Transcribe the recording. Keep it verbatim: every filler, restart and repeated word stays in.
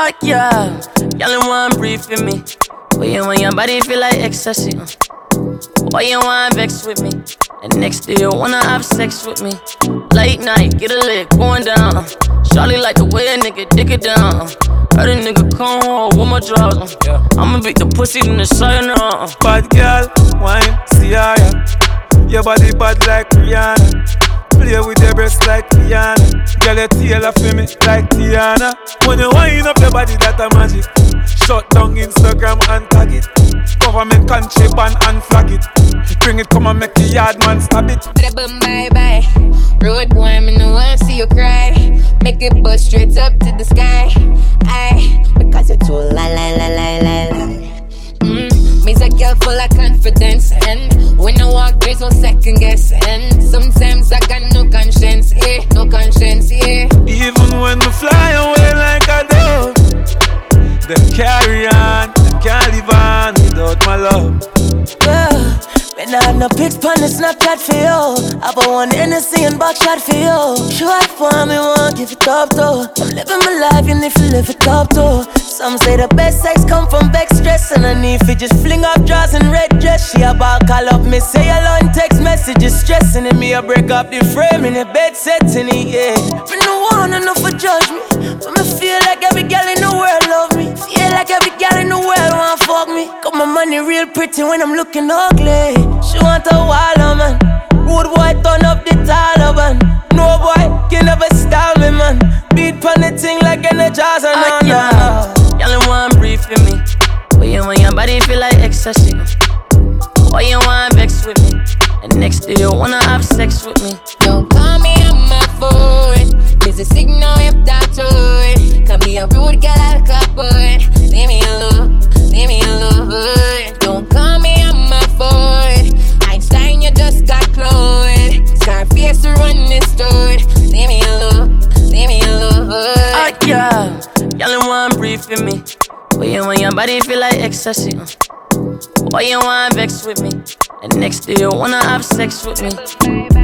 Oh yeah, y'all ain't want breathe with me. Why you want your body feel like ecstasy? Why you want vex with me? And next day you wanna have sex with me. Late night, get a lick, going down. Charlie like the way a nigga dick it down. Heard a nigga come home with my drawers. I'ma beat the pussy in the sun. Bad girl, wine, see ya. Your body bad like Rihanna. Play with your breasts like Tiana. Girl, your tail off me like Tiana. When you wind up your body, that a magic. Shut down Instagram and tag it. Government can't shape and unflag it. Bring it, come and make the yard man stab it. Bye bye. Road boy, me no want see you cry. Make it bust straight up to the sky. Aye, because you're too la la la la la. Me's a girl full of confidence, and when I walk there's no second guess, and sometimes I got no conscience, eh, no conscience, eh. Even when we fly away like a dove, they carry on, they can't live on without my love. Well, when I have no pics pon the Snapchat for you, I bought one N S C and box shot for you. Sure for me, won't give it up though. I'm living my life and if you live it up though. Some say the best sex come from Beck stress, and I need fi just fling up drawers and red dress. She about call up me, say alone text messages stressing in me. I break up the frame in the bed setting it, yeah. Me no want enough for judge me, but me feel like every girl in the world love me. Feel like every girl in the world want fuck me. Got my money real pretty when I'm looking ugly. She want a wallah man, rude boy turn up the Taliban. No boy can never stop me man. Beat pon the thing like energizer oh, and yeah. Y'all ain't want breathe with me. Why you want your body feel like ecstasy? Why you want vex with me? And next day you wanna have sex with me. Don't call me on my phone. There's a signal if that's true. Call me a rude girl at a couple. Leave me alone, leave me alone. Don't call me on my phone. Einstein, you just got cloned. Scarface to run this dude. Leave me alone, leave me alone. Oh yeah. Y'all ain't want breathe with me. Why you want your body feel like ecstasy? Why you want vex with me? And next day you wanna have sex with me.